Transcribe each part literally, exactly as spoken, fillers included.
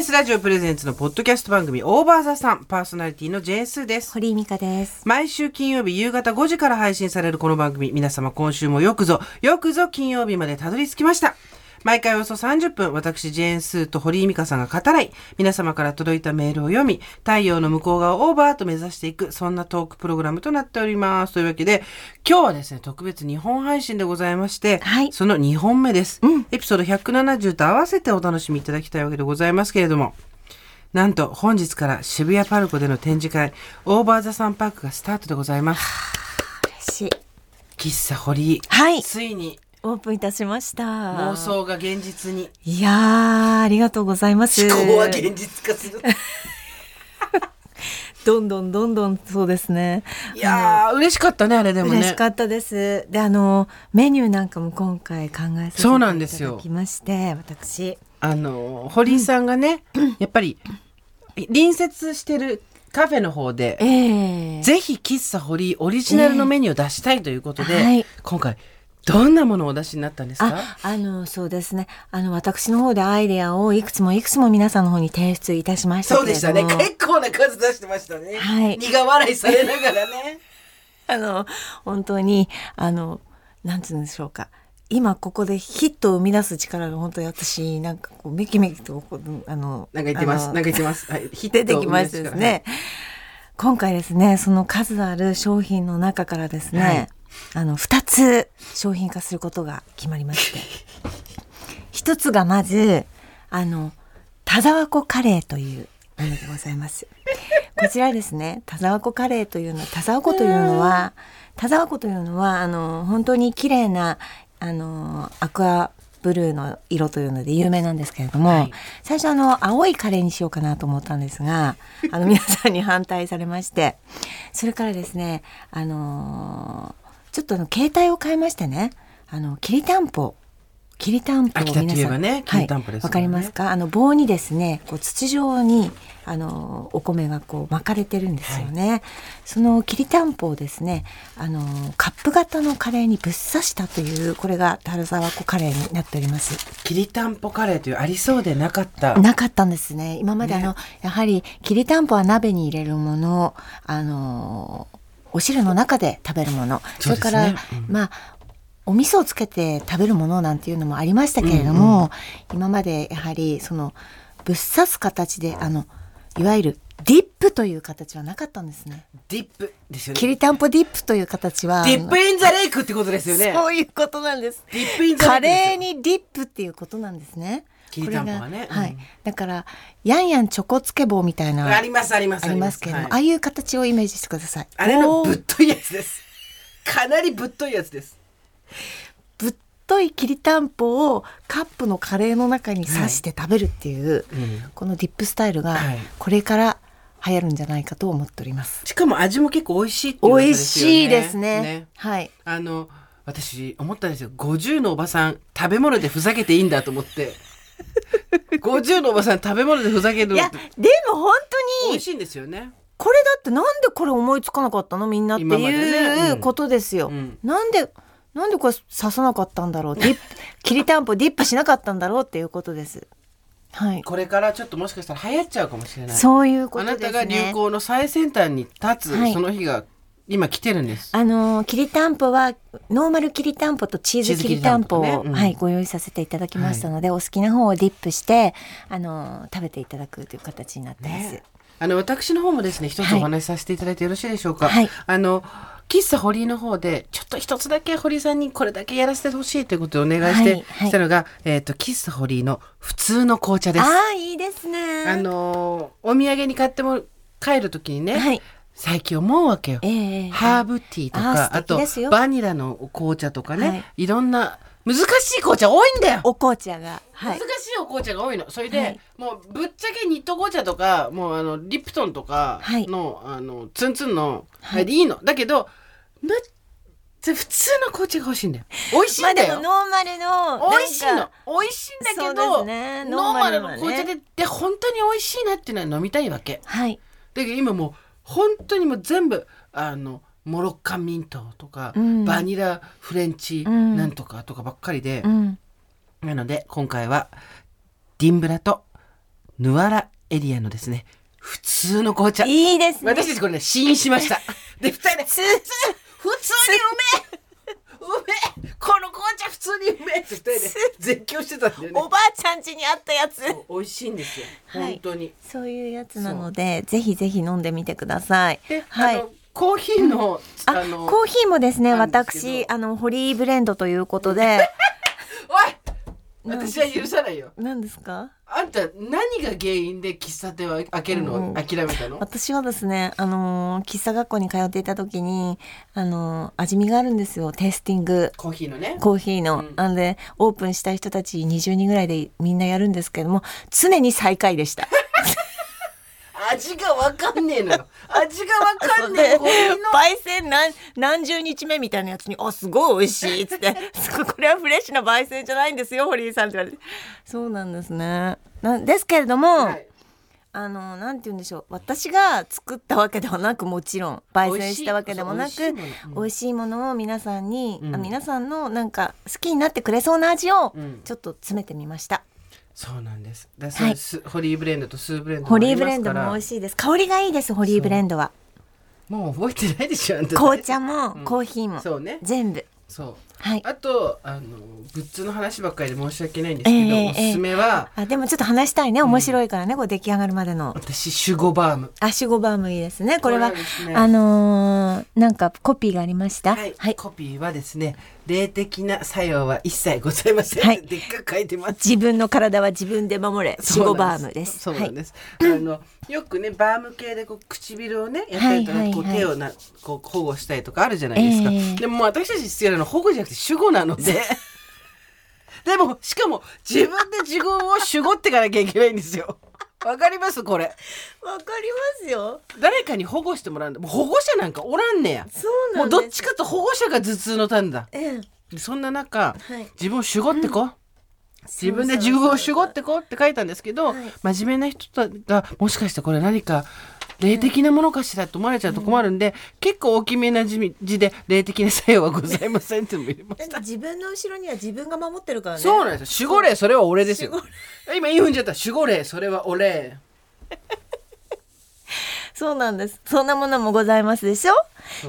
ティービーエス ラジオプレゼンツのポッドキャスト番組オーバーザさん、パーソナリティの ジェーエス です。堀井美香です。毎週金曜日夕方ごじから配信されるこの番組、皆様今週もよくぞよくぞ金曜日までたどり着きました。毎回およそさんじゅっぷん、私ジェーンスーと堀井美香さんが語らい、皆様から届いたメールを読み、太陽の向こう側をオーバーと目指していく、そんなトークプログラムとなっております。というわけで今日はですね、特別にほん配信でございまして、はい、そのにほんめです、うん、エピソードひゃくななじゅうと合わせてお楽しみいただきたいわけでございますけれども、なんと本日から渋谷パルコでの展示会オーバーザサンパークがスタートでございます。嬉しい。喫茶堀井、はい、ついにオープンいたしました。妄想が現実に。いやー、ありがとうございます。思考は現実化するどんどんどんどん。そうですね。いやー、嬉しかったね、あれでもね。嬉しかったです。で、あのメニューなんかも今回考えさせていただきまして、私あの堀井さんがね、うん、やっぱり隣接してるカフェの方で、えー、ぜひ喫茶堀井オリジナルのメニューを出したいということで、えーはい、今回どんなものをお出しになったんですか？あ、あのそうですね、あの私の方でアイデアをいくつもいくつも皆さんの方に提出いたしましたけれども。そうでしたね、結構な数出してましたね、はい、苦笑いされながらねあの本当にあのなんていうんでしょうか、今ここでヒットを生み出す力が本当に私なんかこうめきめきとあのなんか言ってますなんか言ってます、はい、ヒット出てきましたですね、はい、今回ですね、その数ある商品の中からですね、はい、あのふたつ商品化することが決まりましてひとつがまずあの田沢湖カレーというものでございます。こちらですね、田沢湖カレーというのは田沢湖というのは田沢湖というのはあの本当に綺麗なあのアクアブルーの色というので有名なんですけれども、はい、最初あの青いカレーにしようかなと思ったんですが、あの皆さんに反対されまして、それからですね、あのーちょっとあの携帯を変えましてね、あのきりたんぽきりたんぽを皆さん、ね、はい、わかりますか？あの棒にですね、こう土状にあのお米がこう巻かれてるんですよね、はい、そのきりたんぽをですね、あのカップ型のカレーにぶっ刺したという、これが樽沢湖カレーになっております。きりたんぽカレーという、ありそうでなかったなかったんですね、今まであの、ね、やはりきりたんぽは鍋に入れるもの、あのお汁の中で食べるもの、それから、ね、うん、まあお味噌をつけて食べるものなんていうのもありましたけれども、うんうん、今までやはりそのぶっ刺す形で、あのいわゆるディップという形はなかったんですね。ディップですよね。きりたんぽディップという形はディップインザレイクってことですよね。そういうことなんです。ディップインザレイクですよ。カレーにディップっていうことなんですね。きりたんぽはね、うん、はい、だからヤンヤンチョコつけ棒みたいなありますありますありますけど、はい、ああいう形をイメージしてください。あれのぶっといやつです。かなりぶっといやつです。ぶっといきりたんぽをカップのカレーの中に刺して食べるっていう、はい、うん、このディップスタイルがこれから流行るんじゃないかと思っております。しかも味も結構美味しいっていうことですよね。美味しいですね、ね、はい、あの私思ったんですよ、ごじゅうのおばさん食べ物でふざけていいんだと思ってごじゅうのおばさん食べ物でふざけるの。いや、でも本当に美味しいんですよね。これだって、なんでこれ思いつかなかったのみんなっていう、ね、うん、ことですよ、うん、なんでなんでこれ刺さなかったんだろうきりたんぽディップしなかったんだろうっていうことです、はい、これからちょっともしかしたら流行っちゃうかもしれない。そういうことですね。あなたが流行の最先端に立つ、はい、その日が今来てるんです。あのきりたんぽはノーマルきりたんぽとチーズきりたんぽを、ね、うん、はい、ご用意させていただきましたので、はい、お好きな方をディップしてあの食べていただくという形になってます、ね、あの私の方もですね、一つお話しさせていただいてよろしいでしょうか、はい、あの喫茶堀井の方でちょっと一つだけ堀井さんにこれだけやらせてほしいということをお願いして、はいはい、したのが、えーと、喫茶堀井の普通の紅茶です。あ、いいですね。あのお土産に買っても帰るときにね、はい、最近思うわけよ、えー、ハーブティーとか あ, あとバニラの紅茶とかね、はい、いろんな難しい紅茶多いんだよ。お紅茶が、はい、難しいお紅茶が多いの。それで、はい、もうぶっちゃけニット紅茶とかもうあのリプトンとか の,、はい、あのツンツンの、はい、いいのだけど、む普通の紅茶が欲しいんだよ。美味しいんだよ、まあ、でもノーマルの美味しいの美味しいんだけど、ね、ノーマルの紅茶 で,、ね、で本当に美味しいなっていうのは飲みたいわけ、はい、だけど今もう本当にもう全部あのモロッカンミントとか、うん、バニラフレンチなんとかとかばっかりで、うん、なので今回はディンブラとヌアラエリアのですね、普通の紅茶。いいですね。私たちこれね、試飲しました。で、ふたりで、普通、普通にうめえ、うめえ、この紅茶普通にうめえってふたりで絶叫してたんだよね。おばあちゃん家にあったやつ。美味しいんですよ、はい、本当に。そういうやつなので、ぜひぜひ飲んでみてください。で、はい、あのコーヒーの、うん、あのコーヒーもですね、私あのホリーブレンドということでおい、私は許さないよ。何ですかあんた、何が原因で喫茶店を開けるのを諦めたの、うん、私はですね、あのー、喫茶学校に通っていた時に、あのー、味見があるんですよ、テイスティング、コーヒーのね、コーヒーの、うん、なんでオープンしたい人たちにじゅうにんぐらいでみんなやるんですけども、常に最下位でした。味がわかんねえのよ。味がわかんねえ。焙煎 何, 何十日目みたいなやつに、あ、すごい美味しいっつってこれはフレッシュな焙煎じゃないんですよ堀井さんって言われて。そうなんですね。なんですけれども、はい、あのなんて言うんでしょう、私が作ったわけではなく、もちろん焙煎したわけでもなく、美味しい、うん、美味しいものを皆さんに、うん、皆さんのなんか好きになってくれそうな味をちょっと詰めてみました。うん、そうなんです。だから、はい、ホリーブレンドとスーブレンドもありますから。ホリーブレンドも美味しいです。香りがいいです。ホリーブレンドはもう覚えてないでしょ、あんた、ね、紅茶も、うん、コーヒーもそう、ね、全部そう、はい、あとあのグッズの話ばっかりで申し訳ないんですけど、えー、おすすめは、えー、あでもちょっと話したいね、面白いからね、うん、こう出来上がるまでの。私シュゴバーム、あシュゴバームいいですね。これは、これはですね、あのー、なんかコピーがありました、はいはい、コピーはですね、霊的な作用は一切ございません、はい、でっかく書いてます。自分の体は自分で守れ、シュゴバームです。そうなんです、はい、あのよくねバーム系でこう唇をねやったりとか、はいはいはい、こう手をなこう保護したりとかあるじゃないですか、えー、でも私たち必要なのは保護じゃなくて守護なのででもしかも自分で自分を守護ってかなきゃいけないんですよ。わかりますこれ。わかりますよ。誰かに保護してもらうんだ。もう保護者なんかおらんねや。そうなんです。もうどっちかと保護者が頭痛の種だ、ええ、そんな中、はい、自分を守護ってこう、うん、自分で自分を守護ってこうって書いたんですけど、はい、真面目な人がもしかしてこれ何か霊的なものかしらと思われちゃうと困るんで、うん、結構大きめな字で霊的な作用はございませんっても入れました。自分の後ろには自分が守ってるからね。そうなんですよ。守護霊それは俺ですよ。今言い踏んじゃった。守護霊それは俺そうなんです。そんなものもございますでしょ。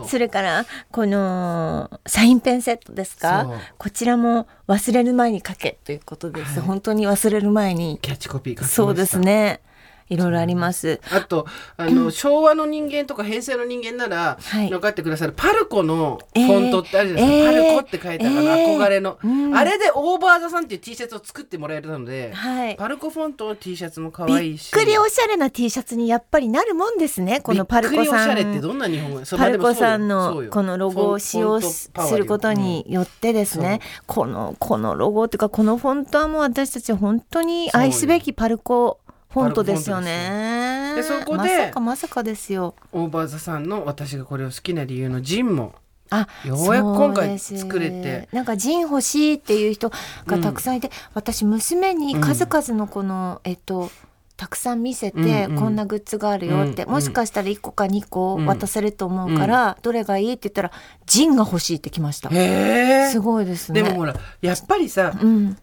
そ, それからこのサインペンセットですか、こちらも忘れる前に書けということです、はい、本当に忘れる前にキャッチコピー書きました。そうですね、いろいろあります。あとあの、うん、昭和の人間とか平成の人間なら、はい、分かってくださるパルコのフォントってあるじゃないですか、えー、パルコって書いてある、えー、憧れの、うん、あれでオーバーザさんっていう T シャツを作ってもらえたので、はい、パルコフォントの T シャツも可愛いし、びっくりおしゃれな T シャツにやっぱりなるもんですね。このパルコさん、びっくりおしゃれってどんな日本語、パルコさんのこのロゴを使用することによってですね、うん、このこのロゴというかこのフォントはもう私たち本当に愛すべきパルコフォントですよね。でそこでまさかまさかですよ。オーバーザさんの私がこれを好きな理由のジンもあようやく今回作れて、なんかジン欲しいっていう人がたくさんいて、うん、私娘に数々のこの、うん、えっと、たくさん見せて、うんうん、こんなグッズがあるよって、うんうん、もしかしたらいっこかにこ渡せると思うから、うんうん、どれがいいって言ったらジンが欲しいってきました。へー、すごいですね。でもほらやっぱりさ、うん、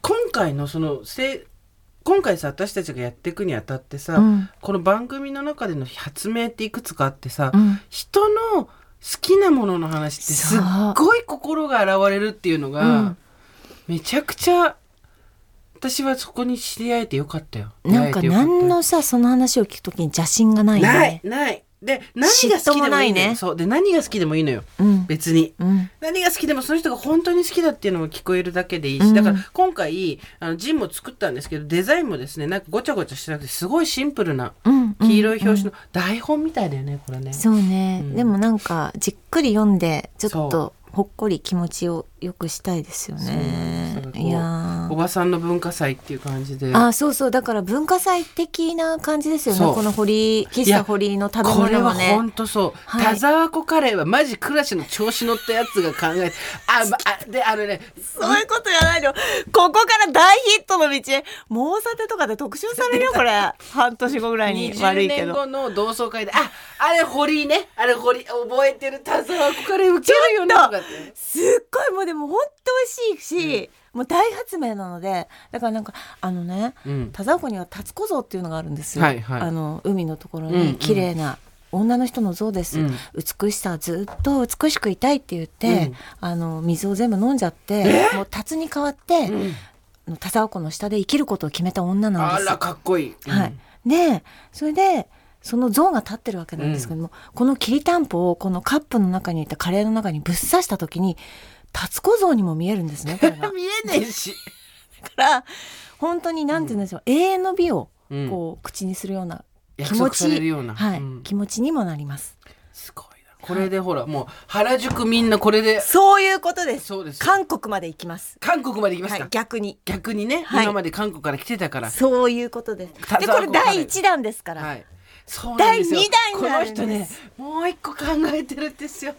今回のそのせ今回さ私たちがやっていくにあたってさ、うん、この番組の中での発明っていくつかあってさ、うん、人の好きなものの話ってすっごい心が洗われるっていうのが、うん、めちゃくちゃ私はそこに知り合えてよかったよ。なんか何のさその話を聞くときに邪心がないよね。ないない。で何が好きでもいいのよ、ね、そうで何が好きでもいいのよ、うん、別に、うん、何が好きでもその人が本当に好きだっていうのも聞こえるだけでいいし、うん、だから今回あのジンも作ったんですけどデザインもですねなんかごちゃごちゃしてなくてすごいシンプルな黄色い表紙の台本みたいだよねこれね。そうね、うん、でもなんかじっくり読んでちょっとほっこり気持ちをよくしたいですよね。いやおばさんの文化祭っていう感じで、あそうそうだから文化祭的な感じですよね。この堀喫茶堀の食べ物もね、これは本当そう、はい、田沢湖カレーはマジ暮らしの調子乗ったやつが考えてあ、まあ、であのねそういうことじゃないの。ここから大ヒットの道へ猛査定とかで特集されるよこれ半年後ぐらいに悪いけどにじゅうねんごの同窓会でああれ堀ねあれ堀覚えてる田沢湖カレーウケるよねとかってすっごいもうでれもう本当美味しいし、うん、もう大発明なので、だからなんかあのね、うん、田沢湖にはタツコ像っていうのがあるんですよ、はいはい、あの海のところに綺麗な、うんうん、女の人の像です、うん、美しさはずっと美しくいたいって言って、うん、あの水を全部飲んじゃってもうタツに代わって、うん、田沢湖の下で生きることを決めた女なんです。あらかっこいい、うん、はい、でそれでその像が立ってるわけなんですけども、うん、このきりたんぽをこのカップの中にいたカレーの中にぶっ刺した時にタツコ像にも見えるんですね、これが見えねえしだから本当になんて言うんでしょう、うん、永遠の美をこう口にするような約束されるような、はい、うん、気持ちにもなります。すごいな、これでほら、はい、もう原宿みんなこれで、そういうことです。そうです、韓国まで行きます。韓国まで行きますか、はい、逆に逆にね、はい、今まで韓国から来てたから、そういうことです。でこれだいいちだんですから、はい、そうなんですよ、だいにだんになるんです。この人ね、もう一個考えてるんですよ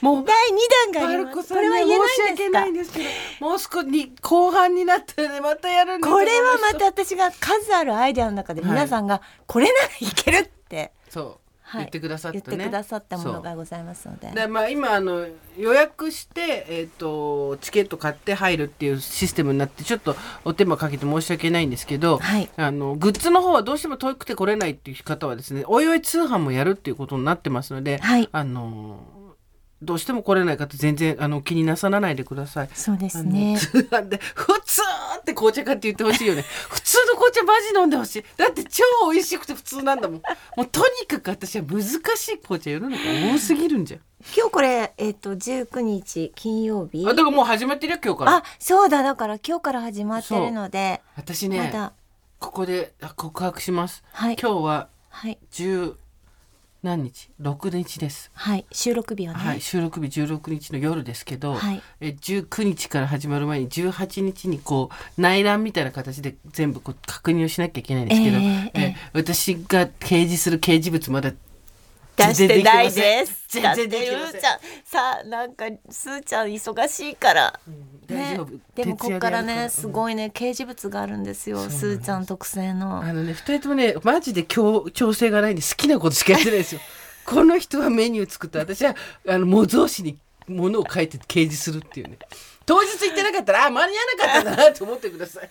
もうだいにだんがあります。これは言えないんですか。申し訳ないんですけど、もう少し後半になったら、ね、またやるんです。これはまた私が数あるアイデアの中で皆さんがこれならいけるって、はい、はい、言ってくださったね、言ってくださったものがございますので、で、まあ、今あの予約して、えー、とチケット買って入るっていうシステムになってちょっとお手間かけて申し訳ないんですけど、はい、あのグッズの方はどうしても遠くて来れないっていう方はですね、おいおい通販もやるっていうことになってますので、はい、あのどうしても来れない方全然あの気になさらないでください。そうですね、通販で普通って紅茶かって言ってほしいよね普通の紅茶マジ飲んでほしい、だって超美味しくて普通なんだもんもうとにかく私は難しい紅茶世の中多すぎるんじゃん今日これ、えー、とじゅうくにち金曜日、あ、だからもう始まってるよ今日から。あ、そうだ、だから今日から始まってるので、私ね、まだここで告白します、はい、今日はじゅう、はい、何日ろくにちです、はい、収録日はね、はい、収録日じゅうろくにちの夜ですけど、はい、えじゅうくにちから始まる前にじゅうはちにちにこう内覧みたいな形で全部こう確認をしなきゃいけないんですけど、えーえー、私が掲示する掲示物まだ出してないです。全然できません。さあ、なんかスーちゃん忙しいから、うん、ね、大丈夫。でもこっからね、すごいね、掲示物があるんですよ、うん、スーちゃん特製の。あのね、ふたりともね、マジで調整がないんで好きなことしかやってないですよこの人はメニュー作った、私はあの模造紙に物を書いて掲示するっていうね当日行ってなかったら、あ、間に合わなかったなと思ってください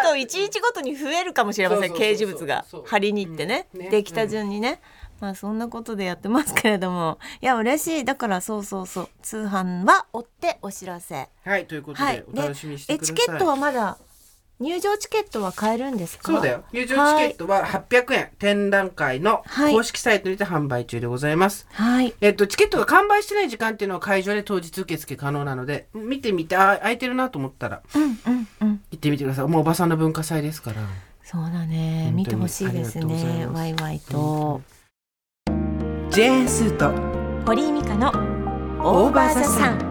あといちにちごとに増えるかもしれません、そうそうそうそう、掲示物が貼りに行ってね、うん、ね、できた順にね、うん、まあそんなことでやってますけれども、いや嬉しい。だからそうそうそう、通販は追ってお知らせ、はい、ということでお楽しみにしてください、はい、チケットはまだ入場チケットは買えるんですか。そうだよ、入場チケットははっぴゃくえん、はい、展覧会の公式サイトにて販売中でございます、はい、えっと、チケットが完売してない時間っていうのは会場で当日受付可能なので、見てみて、あ、空いてるなと思ったら、うんうんうん、行ってみてください。もうおばさんの文化祭ですから。そうだね、見てほしいですね、ワイワイと、うん、ジェーン・スーと堀井美香のオーバーザさん。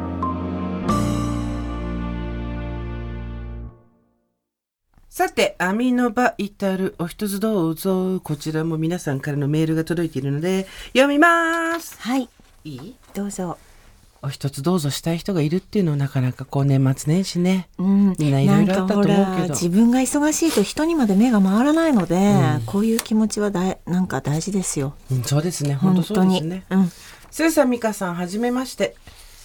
さて、網の場至るお一つどうぞ。こちらも皆さんからのメールが届いているので読みます。はい、いい、どうぞ。お一つどうぞしたい人がいるっていうのはなかなかこう年末年始ね、うん、みんないろいろあったと思うけど、なんか自分が忙しいと人にまで目が回らないので、うん、こういう気持ちはだいなんか大事ですよ、うん、そうですね、本当そうですね、うん、スーさん、ミカさん、はじめまして。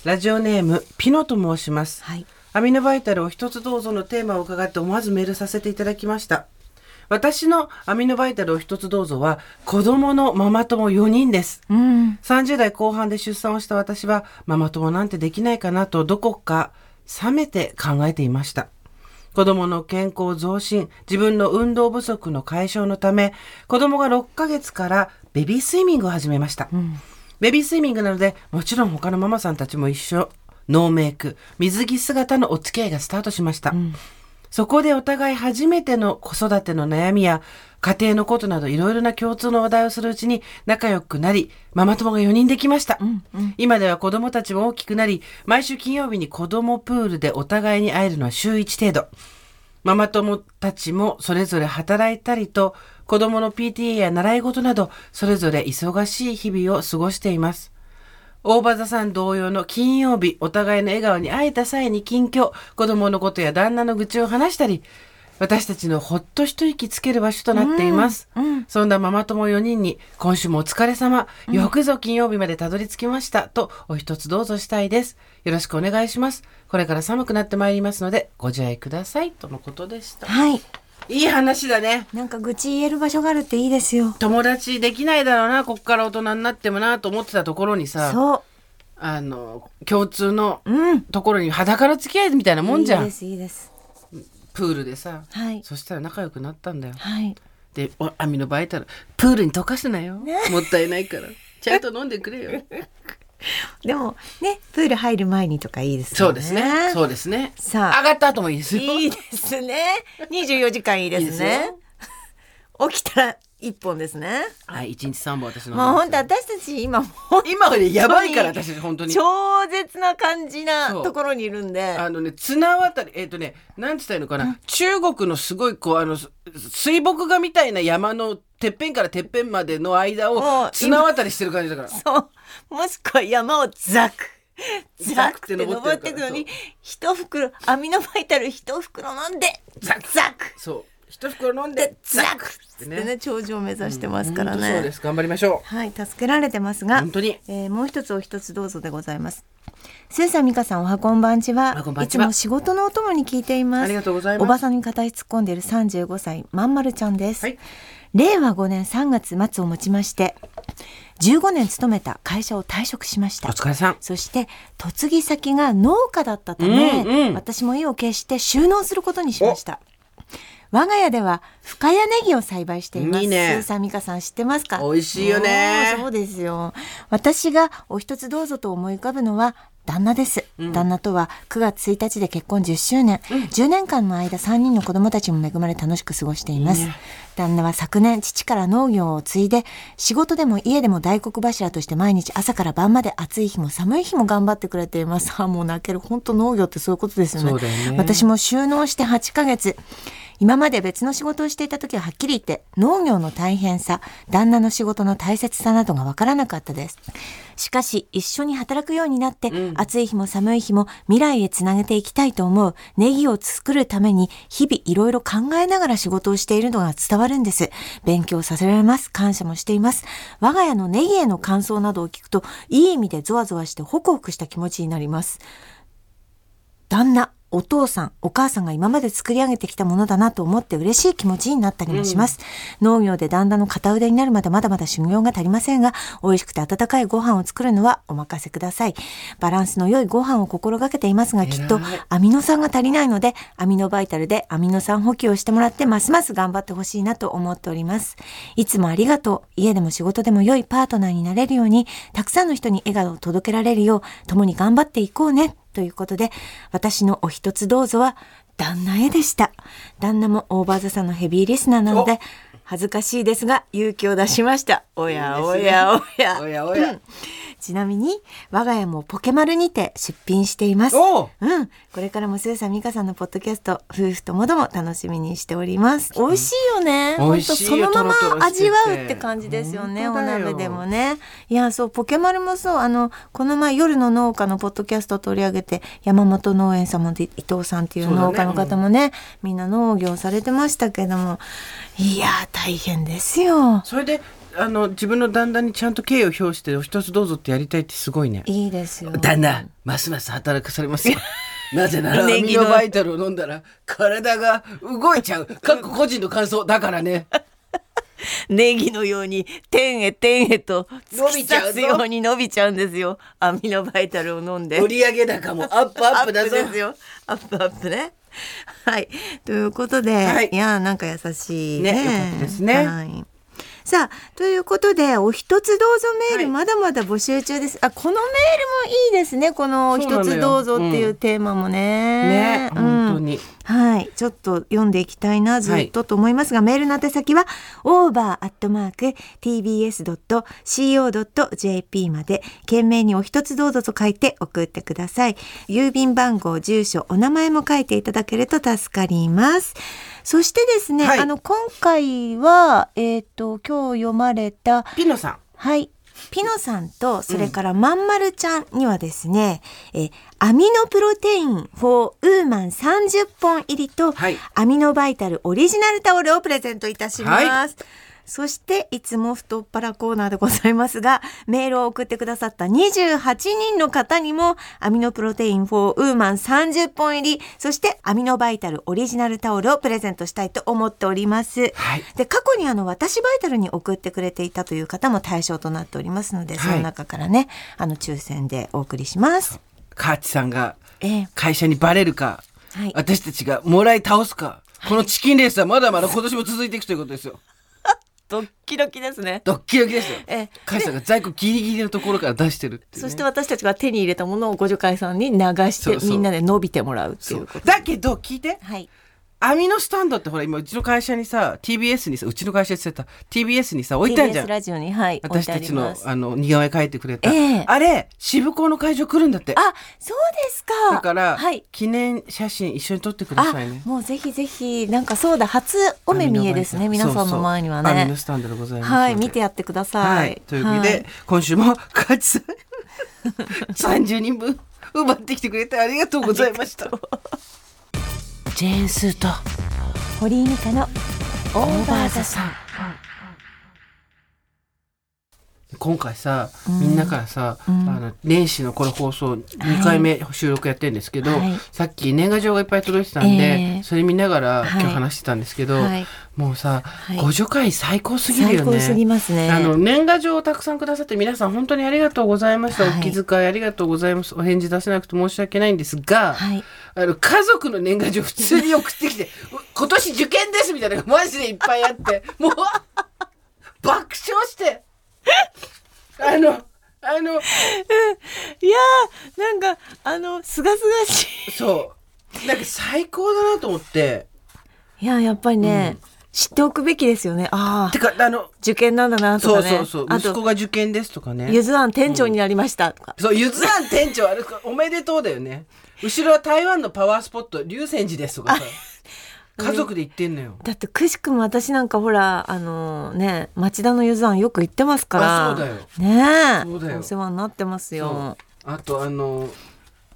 ラジオネームピノと申します、はい、アミノバイタルお一つどうぞのテーマを伺って思わずメールさせていただきました。私のアミノバイタルを一つどうぞは子供のママ友よにんです、うん、さんじゅうだいこうはんで出産をした私はママ友なんてできないかなとどこか冷めて考えていました。子供の健康増進、自分の運動不足の解消のため子供がろっかげつからベビースイミングを始めました、うん、ベビースイミングなのでもちろん他のママさんたちも一緒、ノーメイク水着姿のお付き合いがスタートしました、うん、そこでお互い初めての子育ての悩みや家庭のことなどいろいろな共通の話題をするうちに仲良くなり、ママ友がよにんできました、うんうん、今では子供たちも大きくなり、毎週金曜日に子供プールでお互いに会えるのは週いちていど。ママ友たちもそれぞれ働いたりと子供の ピーティーエー や習い事などそれぞれ忙しい日々を過ごしています。大場座さん同様の金曜日、お互いの笑顔に会えた際に近況、子供のことや旦那の愚痴を話したり、私たちのほっと一息つける場所となっています、うんうん、そんなママ友よにんに今週もお疲れ様、うん、よくぞ金曜日までたどり着きましたとお一つどうぞしたいです。よろしくお願いします。これから寒くなってまいりますのでご自愛くださいとのことでした。はい、いい話だね。なんか愚痴言える場所があるっていいですよ。友達できないだろうな、こっから大人になってもなと思ってたところにさ、そうあの共通のところに裸の付き合いみたいなもんじゃん。いいですいいです。プールでさ、はい、そしたら仲良くなったんだよ、はい、で網の場合いたらプールに溶かすなよ、ね、もったいないからちゃんと飲んでくれよでもねプール入る前にとかいいですね。そうですねそうですね。さあ上がった後もいいですよ。いいですね。にじゅうよじかんいいですね。いいです起きたら一本ですね。はい、一日三本私の。もう本当私たち今今はねやばいから私たち本当に超絶な感じなところにいるんで、あのね綱渡りえっ、ー、とねなんて言ったらいいのかな、中国のすごいこうあの水墨画みたいな山のてっぺんからてっぺんまでの間を綱渡りしてる感じだから。そうもしくは山をザクザクって登っていくのに一袋網の巻いてある一袋飲んでザクザク。そう。一袋飲んでザクってね頂上を目指してますからね、うん、そうです。頑張りましょう。はい、助けられてますが本当に、えー、もう一つお一つどうぞでございます。スーさん美香さんおはこんばんちは。いつも仕事のお供に聞いています。ありがとうございます。おばさんに肩に突っ込んでいるさんじゅうごさいまんまるちゃんです、はい、れいわごねんさんがつまつをもちましてじゅうごねん勤めた会社を退職しました。お疲れさん。そして嫁ぎ先が農家だったため、うんうん、私も意を決して就農することにしました。我が家では深谷ネギを栽培しています。いいね。スーさん美香さん知ってますか。美味しいよね。そうですよ。私がお一つどうぞと思い浮かぶのは旦那です、うん、旦那とはくがつついたちで結婚じゅっしゅうねん、うん、じゅうねんかんの間さんにんの子供たちも恵まれ楽しく過ごしています、ね、旦那は昨年父から農業を継いで仕事でも家でも大黒柱として毎日朝から晩まで暑い日も寒い日も頑張ってくれています。あもう泣ける。本当農業ってそういうことですよね。そうだよね。私も就農してはちかげつ、今まで別の仕事をしていた時ははっきり言って農業の大変さ、旦那の仕事の大切さなどが分からなかったです。しかし一緒に働くようになって、うん、暑い日も寒い日も未来へつなげていきたいと思うネギを作るために日々いろいろ考えながら仕事をしているのが伝わるんです。勉強させられます。感謝もしています。我が家のネギへの感想などを聞くといい意味でゾワゾワしてホクホクした気持ちになります。旦那お父さんお母さんが今まで作り上げてきたものだなと思って嬉しい気持ちになったりもします、うん、農業で旦那の片腕になるまでまだまだ修行が足りませんが美味しくて温かいご飯を作るのはお任せください。バランスの良いご飯を心がけていますがきっとアミノ酸が足りないのでアミノバイタルでアミノ酸補給をしてもらってますます頑張ってほしいなと思っております。いつもありがとう。家でも仕事でも良いパートナーになれるようにたくさんの人に笑顔を届けられるよう共に頑張っていこうねということで私のお一つどうぞは旦那へでした。旦那もオーバーザさんのヘビーリスナーなので恥ずかしいですが勇気を出しました。おやおやおやおやおや、うん、ちなみに我が家もポケマルにて出品しています、うん、これからもスーさん美香さんのポッドキャスト夫婦ともども楽しみにしております。美味しいよね、うん、本当そのまま味わうって感じですよね。お鍋でもね。いやそうポケマルもそうあのこの前夜の農家のポッドキャストを取り上げて山本農園様で伊藤さんっていう農家の方も ね, ね、うん、みんな農業されてましたけどもいや大変ですよ。それであの自分の旦那にちゃんと敬意を表してお一つどうぞってやりたいってすごいね。いいですよ。旦那ますます働かされますよなぜならアミノバイタルを飲んだら体が動いちゃう各個人の感想だからねネギのように天へ天へと突き刺すように伸びちゃうんですよ。アミノバイタルを飲んで売上高もアップアップだぞアップですよ。アップアップね。はいということで、はい、いやなんか優しい ね, ねよかったですね、はいさあということでお一つどうぞメール、はい、まだまだ募集中です。あこのメールもいいですね。このお一つどうぞっていうテーマも ね, ね、うん、本当に、はい、ちょっと読んでいきたいなずっとと思いますが、はい、メールの宛先は オーバーアットマークティービーエスドットシーオードットジェーピー まで懸命にお一つどうぞと書いて送ってください。郵便番号住所お名前も書いていただけると助かります。そしてですね、はい、あの今回はえっと今日読まれたピノさん、はい、ピノさんとそれからまんまるちゃんにはですね、うん、えアミノプロテインフォーウーマンさんじゅっぽん入りと、はい、アミノバイタルオリジナルタオルをプレゼントいたします、はい、そしていつも太っ腹コーナーでございますが、メールを送ってくださったにじゅうはちにんの方にもアミノプロテインフォーウーマンさんじゅっぽん入り、そしてアミノバイタルオリジナルタオルをプレゼントしたいと思っております、はい、で過去にあの私バイタルに送ってくれていたという方も対象となっておりますので、その中からね、はい、あの抽選でお送りします。カーチさんが会社にバレるか、えーはい、私たちがもらい倒すか、このチキンレースはまだまだ今年も続いていくということですよ。ドッキドキですね。ドッキドキですよ。ええ、会社が在庫ギリギリのところから出してるっていう、ね、そして私たちが手に入れたものをご助会さんに流して、そうそうみんなで伸びてもらうっていうこと。だけど聞いて、はい、アミノスタンドってほら今うちの会社にさ ティービーエス にさうちの会社って言った ティービーエス にさ置いてあるじゃん。ティービーエス ラジオに、はい、私たちのあの似顔絵描いてくれた、えー、あれ渋港の会場来るんだって。あ、そうですか。だから、はい、記念写真一緒に撮ってくださいね。あ、もうぜひぜひ。なんかそうだ、初お目見えですね、皆さんの前にはね。そうそう、アミノスタンドでございます。はい、見てやってください、はい、という意味で、はい、今週も勝ちさんじゅうにんぶん奪ってきてくれてありがとうございました。ジェーンスーと堀井美香のオーバーザさん。今回さ、みんなからさ、うん、あの年始のこの放送にかいめ収録やってるんですけど、はい、さっき年賀状がいっぱい届いてたんで、えー、それ見ながら今日話してたんですけど、はいはい、もうさ、はい、ご助会最高すぎるよね。最高すぎますね。あの年賀状をたくさんくださって皆さん本当にありがとうございました、はい、お気遣いありがとうございます。お返事出せなくて申し訳ないんですが、はい、あの家族の年賀状普通に送ってきて今年受験ですみたいなのがマジでいっぱいあってもう爆笑してあのあのいやー、なんかあのすがすがしい、そうなんか最高だなと思って。いや、やっぱりね、うん、知っておくべきですよね。あてかあの受験なんだなとかね。そうそうそう、息子が受験ですとかね、ゆず庵店長になりましたとか、うん、そうゆず庵店長あれおめでとうだよね。後ろは台湾のパワースポット龍泉寺ですとかさ家族で行ってんのよ。だってくしくも私なんかほらあのね町田のゆず庵よく行ってますから。あ、そうだよね。えそうだよ、お世話になってますよ。あとあの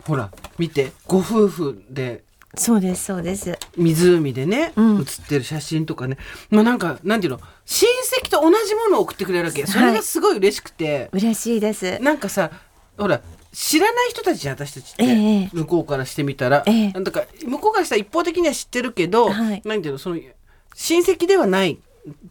ほら見てご夫婦で、そうですそうです、湖でね、うん、写ってる写真とかね、まあ、なんかなんていうの、親戚と同じものを送ってくれるわけ、それがすごい嬉しくて、はい、嬉しいです。なんかさほら知らない人たちじゃん私たちって、ええ、向こうからしてみたら、ええ、なんだか向こうからしたら一方的には知ってるけど、はい、なんていうの、その親戚ではない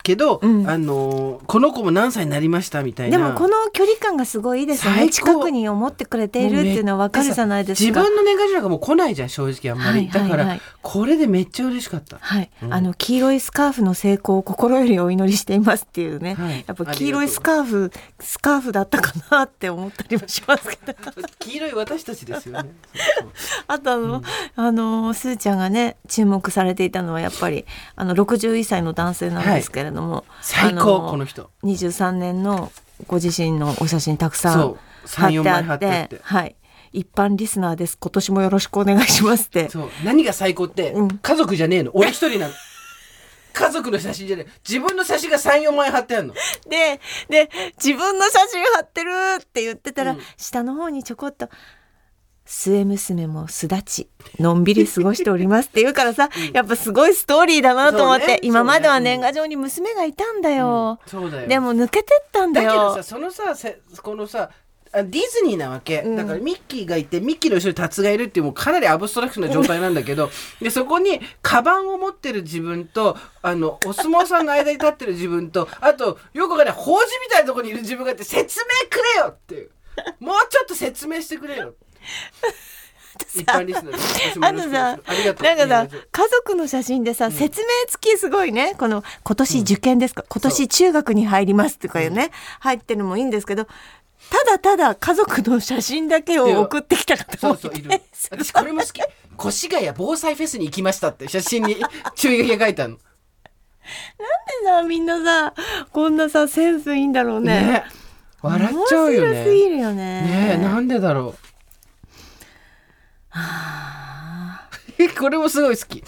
けど、うん、あのこの子も何歳になりましたみたいな。でもこの距離感がすごいいいですね。近くに思ってくれているっていうのは分かるじゃないですか。自分の年賀状なんかもう来ないじゃん正直あんまり、はいはいはい、だからこれでめっちゃ嬉しかった、はい、うん、あの黄色いスカーフの成功を心よりお祈りしていますっていうね、はい、やっぱ黄色いスカーフスカーフだったかなって思ったりもしますけど黄色い私たちですよね。そうそうあとあの、うん、あのスーちゃんがね注目されていたのはやっぱりあのろくじゅういっさいの男性なので、はいですけれども、最高この人にじゅうさんねんのご自身のお写真たくさん貼ってあって、ってはい、一般リスナーです今年もよろしくお願いしますってそう何が最高って、うん、家族じゃねえの俺一人なの家族の写真じゃない、自分の写真が さん,よん 枚貼ってあるのでで自分の写真貼ってるって言ってたら、うん、下の方にちょこっと末娘も巣立ちのんびり過ごしておりますって言うからさ、うん、やっぱすごいストーリーだなと思って、ね、今までは年賀状に娘がいたんだよ、うん、そうだよでも抜けてったんだよ。だけどさそのさこのさディズニーなわけ、うん、だからミッキーがいてミッキーの後ろにタツがいるってい う, もうかなりアブストラクトな状態なんだけどでそこにカバンを持ってる自分とあのお相撲さんの間に立ってる自分とあとよくわかんない法事みたいなところにいる自分があって説明くれよっていう、もうちょっと説明してくれよ一般リスナーあのさなんかさ家族の写真でさ、うん、説明付きすごいねこの今年受験ですか、うん、今年中学に入りますとかいうね、うん、入ってるのもいいんですけどただただ家族の写真だけを送ってきた方もいて、そうそういる私これも好き越谷防災フェスに行きましたって写真に注意書きが書いてあるのなんでさみんなさこんなさセンスいいんだろう ね, ね笑っちゃうよね。面白すぎるよ ね, ねなんでだろう。はあ、これもすごい好き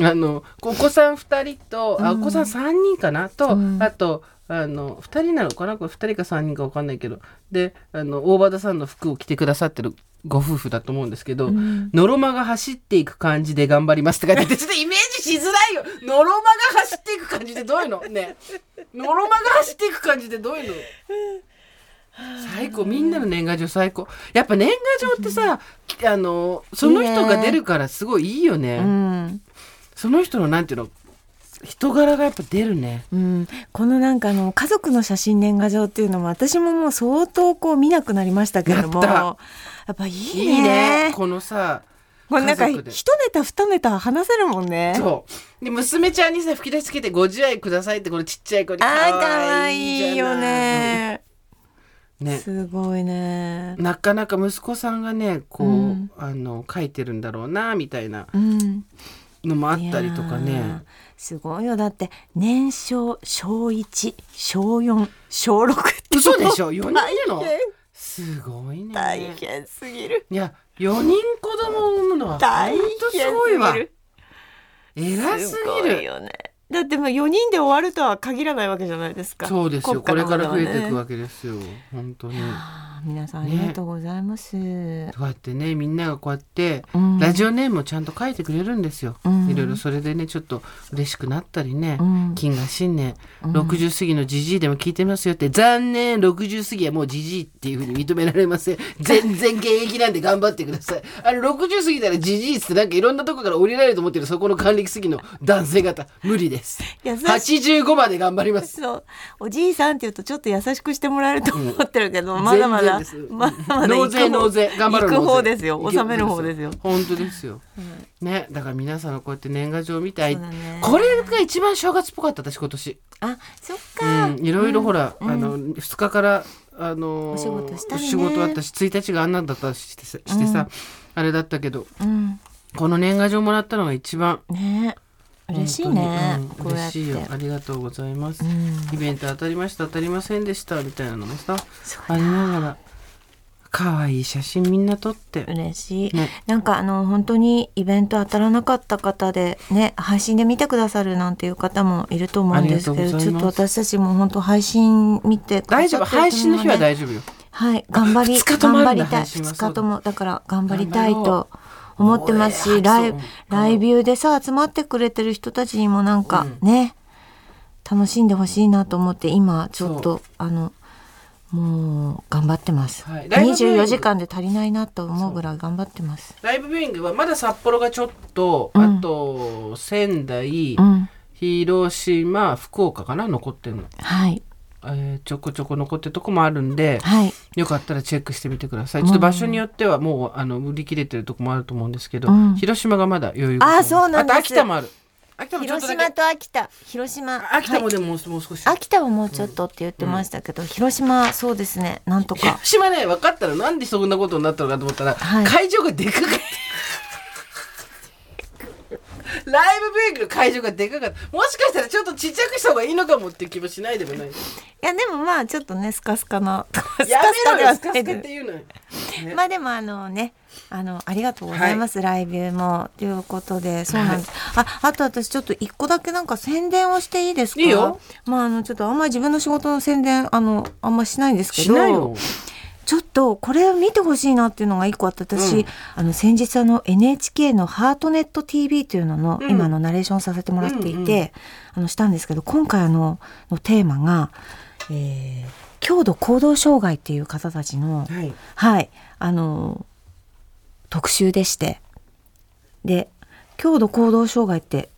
あのお子さんふたりと、うん、あお子さんさんにんかなと、うん、あとあのふたりなのかな、これふたりかさんにんか分かんないけど、であの大和田さんの服を着てくださってるご夫婦だと思うんですけど、うん、ノロマが走っていく感じで頑張りますって書いてあって、ちょっとイメージしづらいよ。ノロマが走っていく感じってどういうのね。ノロマが走っていく感じってどういうの。最高、みんなの年賀状最高。やっぱ年賀状ってさ、あのその人が出るからすごいいいよね、うん、その人のなんていうの、人柄がやっぱ出るね、うん、このなんかあの家族の写真年賀状っていうのも私ももう相当こう見なくなりましたけども、 や, やっぱいい ね, いいねこのさ、もうなんか一ネタ二ネタ話せるもんね。そうで娘ちゃんにさ吹き出しつけてご自愛くださいって、このちっちゃい子にかわいいよね、ね、すごいね。なかなか息子さんがねこう、うん、あの書いてるんだろうなみたいな、うんのもあったりとかね。すごいよ。だって年少、小いち、小よん、小ろくって嘘でしょ。よにんいるのすごいね。大変すぎる。いやよにん子供を産むのは大変すごいわ。偉すぎるよね。だってもうよにんで終わるとは限らないわけじゃないですか。そうですよ、これから増えていくわけですよ、本当に。皆さんありがとうございます、ね、こうやってね、みんながこうやって、うん、ラジオネームをちゃんと書いてくれるんですよ、うん、いろいろ。それでねちょっと嬉しくなったりね、うん、金が新年、うん、ろくじゅう過ぎのじじいでも聞いてますよって、残念ろくじゅう過ぎはもうじじいっていう風に認められません。全然現役なんで頑張ってください。あれろくじゅう過ぎたらじじいってなんかいろんなとこから降りられると思ってる、そこの還暦過ぎの男性方無理です。はちじゅうごまで頑張ります。そう、おじいさんって言うとちょっと優しくしてもらえると思ってるけど、うん、まだまだまだまだ納税納税頑張る納税行く方ですよ、納める方ですよ、本当ですよ、うん、ね。だから皆さんのこうやって年賀状みたい、ね、これが一番正月っぽかった私今年。あ、そっか、うん、いろいろほら、うん、あのふつかからあのお仕事したりね、お仕事あったしついたちがあんなんだったししてさ、してさ、うん、あれだったけど、うん、この年賀状もらったのが一番ね。嬉しいね、うん、こうやって嬉しいよ、ありがとうございます、うん、イベント当たりました当たりませんでしたみたいなのもさありながら、可愛い写真みんな撮って嬉しい、ね、なんかあの本当にイベント当たらなかった方でね、配信で見てくださるなんていう方もいると思うんですけど、ちょっと私たちも本当配信見てくださってる、大丈夫、配信の日は大丈夫よ、はい、頑張り頑張りたい、ふつかともだから頑張りたいと思ってますし、ライブ、ライブでさ集まってくれてる人たちにもなんかね、うん、楽しんでほしいなと思って今ちょっとあのもう頑張ってます、はい、にじゅうよじかんで足りないなと思うぐらい頑張ってます。ライブビューイングはまだ札幌がちょっと、うん、あと仙台、うん、広島、福岡かな残ってるの、はい、えー、ちょこちょこ残ってるとこもあるんで、はい、よかったらチェックしてみてください。ちょっと場所によってはもうあの売り切れてるとこもあると思うんですけど、うん、広島がまだ余裕がある。あ、そうなんです。あと秋田もある。秋田もちょっとだけ。広島と秋田、広島、秋田もでももう少し、はい、秋田はもうちょっとって言ってましたけど、うん、広島そうですね、なんとか広島ね。分かったらなんでそんなことになったのかと思ったら、はい、会場がでかかったライブビューイングの会場がでかかった。もしかしたらちょっとちっちゃくした方がいいのかもっていう気もしないでもない。いやでもまあちょっとねスカスカなやめろよスカスカって言うのよ、ね、まあでもあのね、あのありがとうございます、はい、ライブもということで。そうなんです、はい、あ, あと私ちょっと一個だけなんか宣伝をしていいですか。いいよ。まああのちょっとあんまり自分の仕事の宣伝あのあんましないんですけど、しないよ。ちょっとこれを見てほしいなっていうのが一個あって、私、うん、あの先日あの エヌエイチケー のハートネット ティーブイ というのの、うん、今のナレーションさせてもらっていて、うんうん、あのしたんですけど、今回あののテーマが、えー、強度行動障害っていう方たちの、はい、はい、あの特集でして、で強度行動障害って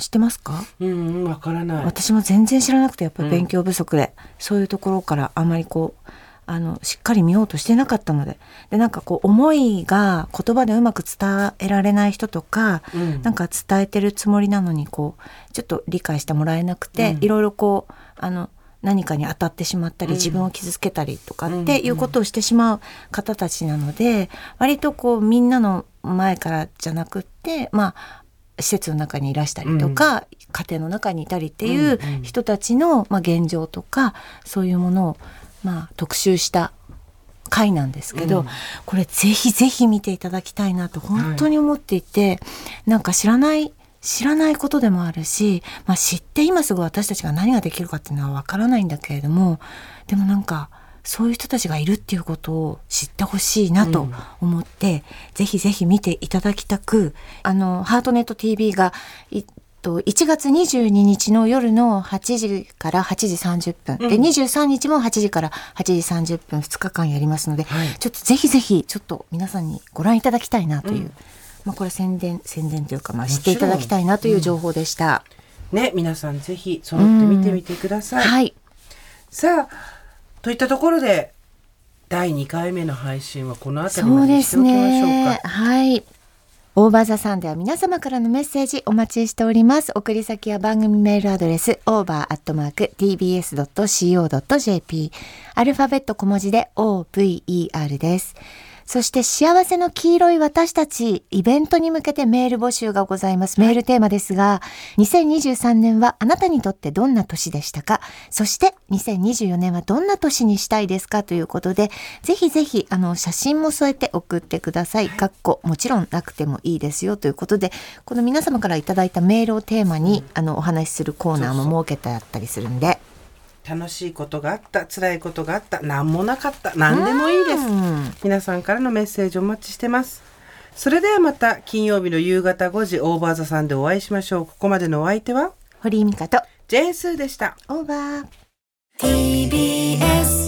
知ってますか？うん、わからない。私も全然知らなくて、やっぱり勉強不足で、うん、そういうところからあまりこう。あのしっかり見ようとしてなかったので、でなんかこう思いが言葉でうまく伝えられない人とか、うん、なんか伝えてるつもりなのにこうちょっと理解してもらえなくて、うん、いろいろこうあの何かに当たってしまったり、自分を傷つけたりとかっていうことをしてしまう方たちなので、うんうん、割とこうみんなの前からじゃなくって、まあ、施設の中にいらしたりとか、うん、家庭の中にいたりっていう人たちの、うんうんまあ、現状とかそういうものをまあ、特集した回なんですけど、うん、これぜひぜひ見ていただきたいなと本当に思っていて、はい、なんか知らない知らないことでもあるし、まあ、知って今すぐ私たちが何ができるかっていうのは分からないんだけれども、でもなんかそういう人たちがいるっていうことを知ってほしいなと思って、うん、ぜひぜひ見ていただきたく、あのハートネット ティーブイ がいちがつにじゅうににちの夜のはちじからはちじさんじゅっぷん、うん、でにじゅうさんにちもはちじからはちじさんじゅっぷんふつかかんやりますので、はい、ちょっとぜひぜひちょっと皆さんにご覧いただきたいなという、うん、まあ、これ宣伝宣伝というか、まあ、知っていただきたいなという情報でした、うん、ね、皆さんぜひ揃って見てみてください、うん、はい、さあといったところでだいにかいめの配信はこのあたりまでにしておきましょうか。そうですね、はい、オーバーザさんでは皆様からのメッセージお待ちしております。送り先は番組メールアドレス オーバーアットマークティービーエスドットシーオードットジェーピー アルファベット小文字で オーブイイーアール です。そして幸せの黄色い私たちイベントに向けてメール募集がございます。メールテーマですが、にせんにじゅうさんねんはあなたにとってどんな年でしたか？そしてにせんにじゅうよねんはどんな年にしたいですか？ということで、ぜひぜひあの写真も添えて送ってください。かっこもちろんなくてもいいですよということで、この皆様からいただいたメールをテーマに、うん、あのお話しするコーナーも設けてあったりするんで。そうそう、楽しいことがあった、辛いことがあった、何もなかった、何でもいいです。皆さんからのメッセージお待ちしてます。それではまた金曜日の夕方ごじオーバーザさんでお会いしましょう。ここまでのお相手は堀井美香と ジェースー でした。オーバー ティービーエス